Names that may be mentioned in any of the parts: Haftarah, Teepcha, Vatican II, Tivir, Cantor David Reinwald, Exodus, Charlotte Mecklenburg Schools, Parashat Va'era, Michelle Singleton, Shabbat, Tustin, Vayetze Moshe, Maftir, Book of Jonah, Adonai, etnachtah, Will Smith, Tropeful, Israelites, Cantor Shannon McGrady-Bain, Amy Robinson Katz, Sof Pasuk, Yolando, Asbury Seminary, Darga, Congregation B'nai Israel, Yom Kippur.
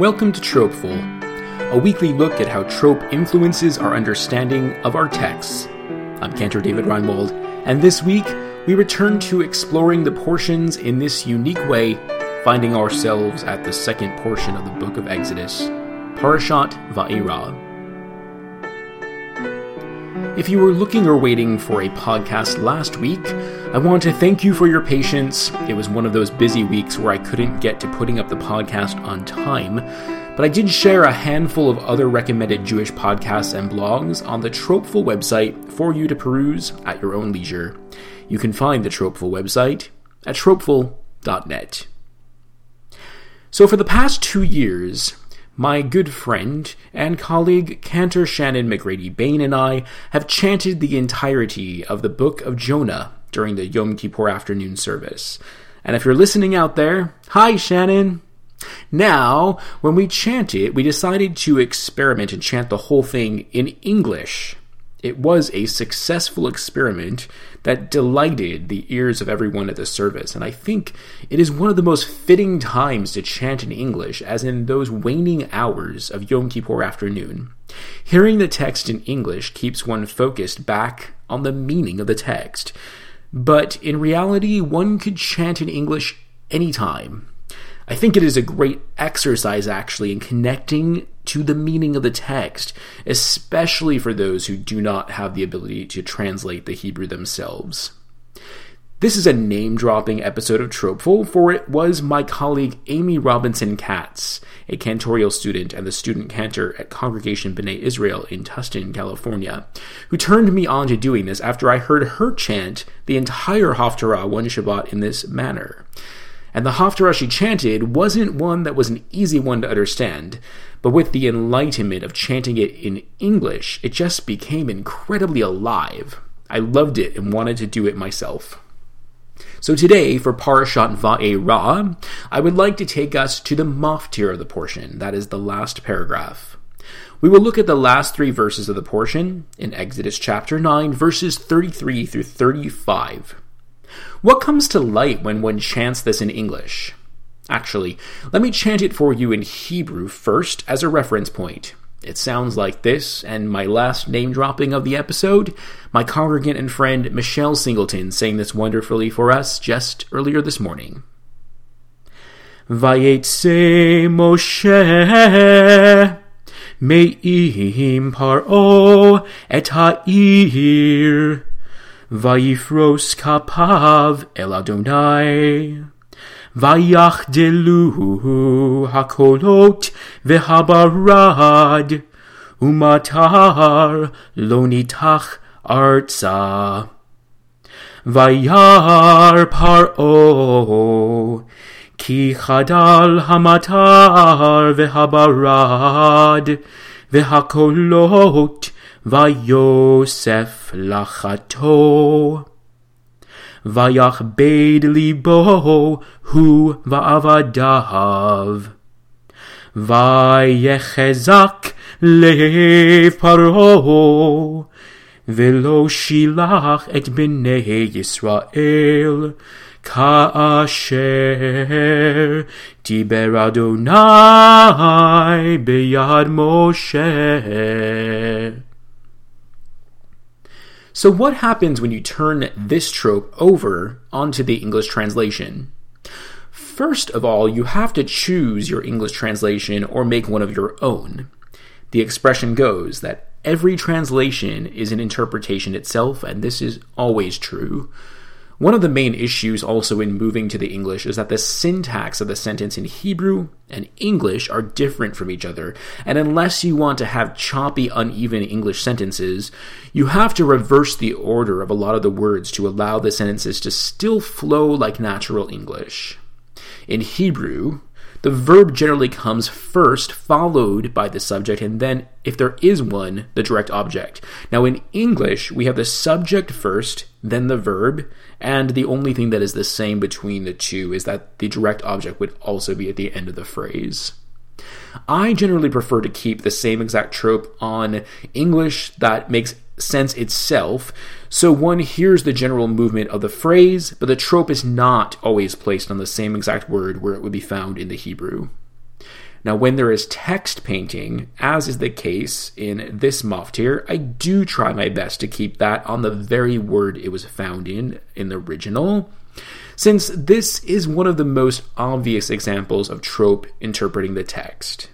Welcome to Tropeful, a weekly look at how trope influences our understanding of our texts. I'm Cantor David Reinwald, and this week we return to exploring the portions in this unique way, finding ourselves at the second portion of the Book of Exodus, Parashat Va'era. If you were looking or waiting for a podcast last week, I want to thank you for your patience. It was one of those busy weeks where I couldn't get to putting up the podcast on time, but I did share a handful of other recommended Jewish podcasts and blogs on the Tropeful website for you to peruse at your own leisure. You can find the Tropeful website at tropeful.net. So for the past 2 years, my good friend and colleague Cantor Shannon McGrady-Bain and I have chanted the entirety of the Book of Jonah during the Yom Kippur afternoon service. And if you're listening out there, hi Shannon! Now, when we chant it, we decided to experiment and chant the whole thing in English. It was a successful experiment that delighted the ears of everyone at the service, and I think it is one of the most fitting times to chant in English, as in those waning hours of Yom Kippur afternoon. Hearing the text in English keeps one focused back on the meaning of the text, but in reality, one could chant in English anytime. I think it is a great exercise, actually, in connecting to the meaning of the text, especially for those who do not have the ability to translate the Hebrew themselves. This is a name-dropping episode of Tropeful, for it was my colleague Amy Robinson Katz, a cantorial student and the student cantor at Congregation B'nai Israel in Tustin, California, who turned me on to doing this after I heard her chant the entire Haftarah one Shabbat in this manner. And the Haftarah she chanted wasn't one that was an easy one to understand, but with the enlightenment of chanting it in English, it just became incredibly alive. I loved it and wanted to do it myself. So today, for Parashat Va'era, I would like to take us to the Maftir of the portion, that is the last paragraph. We will look at the last three verses of the portion in Exodus chapter 9, verses 33 through 35. What comes to light when one chants this in English? Actually, let me chant it for you in Hebrew first as a reference point. It sounds like this, and my last name-dropping of the episode, my congregant and friend Michelle Singleton sang this wonderfully for us just earlier this morning. Vayetze Moshe me'im paro et ha'ir Vayifros kapav el Adonai Vayachdeluhu hakolot vehabarad Umatar lonitach artsa Vayar paro Ki chadal hamatar vehabarad Vehakolot Vayosef lachato Vayachbed libo hu va'avadav Vayechezak lev paro Velo shilach et b'nei Yisrael Ka'asher diber Adonai b'yad Moshe. So what happens when you turn this trope over onto the English translation? First of all, you have to choose your English translation or make one of your own. The expression goes that every translation is an interpretation itself, and this is always true. One of the main issues also in moving to the English is that the syntax of the sentence in Hebrew and English are different from each other, and unless you want to have choppy, uneven English sentences, you have to reverse the order of a lot of the words to allow the sentences to still flow like natural English. In Hebrew, the verb generally comes first, followed by the subject, and then, if there is one, the direct object. Now, in English, we have the subject first, then the verb, and the only thing that is the same between the two is that the direct object would also be at the end of the phrase. I generally prefer to keep the same exact trope on English that makes sense itself, so one hears the general movement of the phrase, but the trope is not always placed on the same exact word where it would be found in the Hebrew. Now, when there is text painting, as is the case in this Maftir, I do try my best to keep that on the very word it was found in the original, since this is one of the most obvious examples of trope interpreting the text.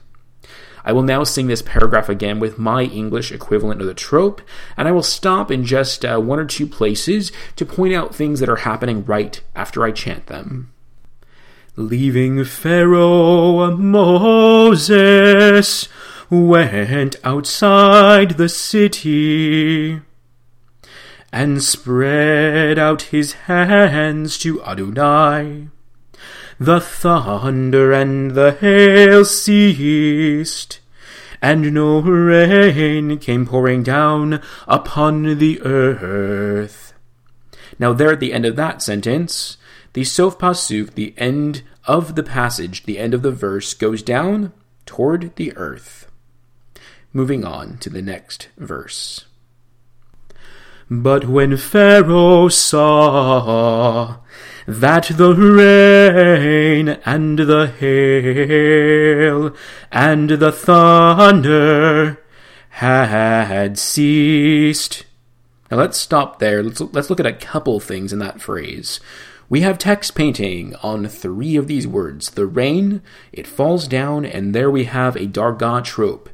I will now sing this paragraph again with my English equivalent of the trope, and I will stop in just one or two places to point out things that are happening right after I chant them. Leaving Pharaoh, Moses went outside the city and spread out his hands to Adonai. The thunder and the hail ceased, and no rain came pouring down upon the earth. Now there at the end of that sentence, the Sof Pasuk, the end of the passage, the end of the verse, goes down toward the earth. Moving on to the next verse. But when Pharaoh saw that the rain and the hail and the thunder had ceased. Now let's stop there. Let's look at a couple things in that phrase. We have text painting on three of these words. The rain, it falls down, and there we have a Darga trope.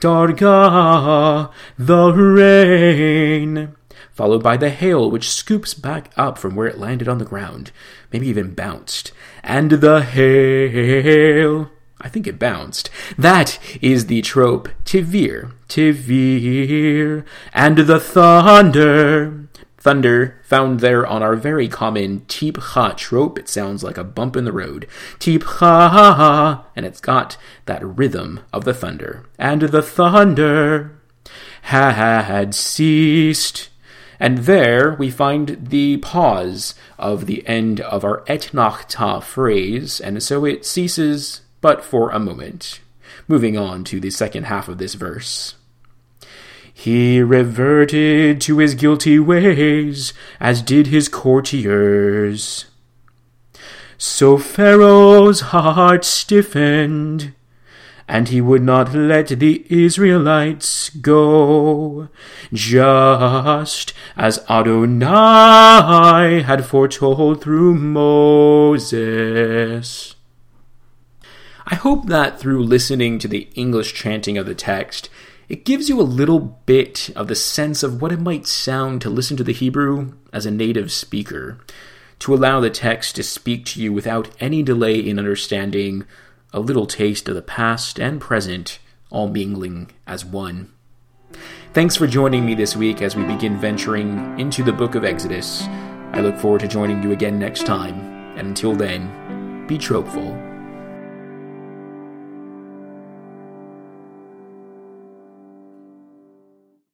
Darga, the rain, followed by the hail, which scoops back up from where it landed on the ground, maybe even bounced. And the hail, I think it bounced. That is the trope Tivir, Tivir, and the thunder. Thunder, found there on our very common Teepcha trope. It sounds like a bump in the road. Teepcha, and it's got that rhythm of the thunder. And the thunder had ceased. And there we find the pause of the end of our etnachtah phrase, and so it ceases but for a moment. Moving on to the second half of this verse. He reverted to his guilty ways, as did his courtiers. So Pharaoh's heart stiffened, and he would not let the Israelites go, just as Adonai had foretold through Moses. I hope that through listening to the English chanting of the text, it gives you a little bit of the sense of what it might sound to listen to the Hebrew as a native speaker, to allow the text to speak to you without any delay in understanding, a little taste of the past and present, all mingling as one. Thanks for joining me this week as we begin venturing into the book of Exodus. I look forward to joining you again next time, and until then, be tropeful.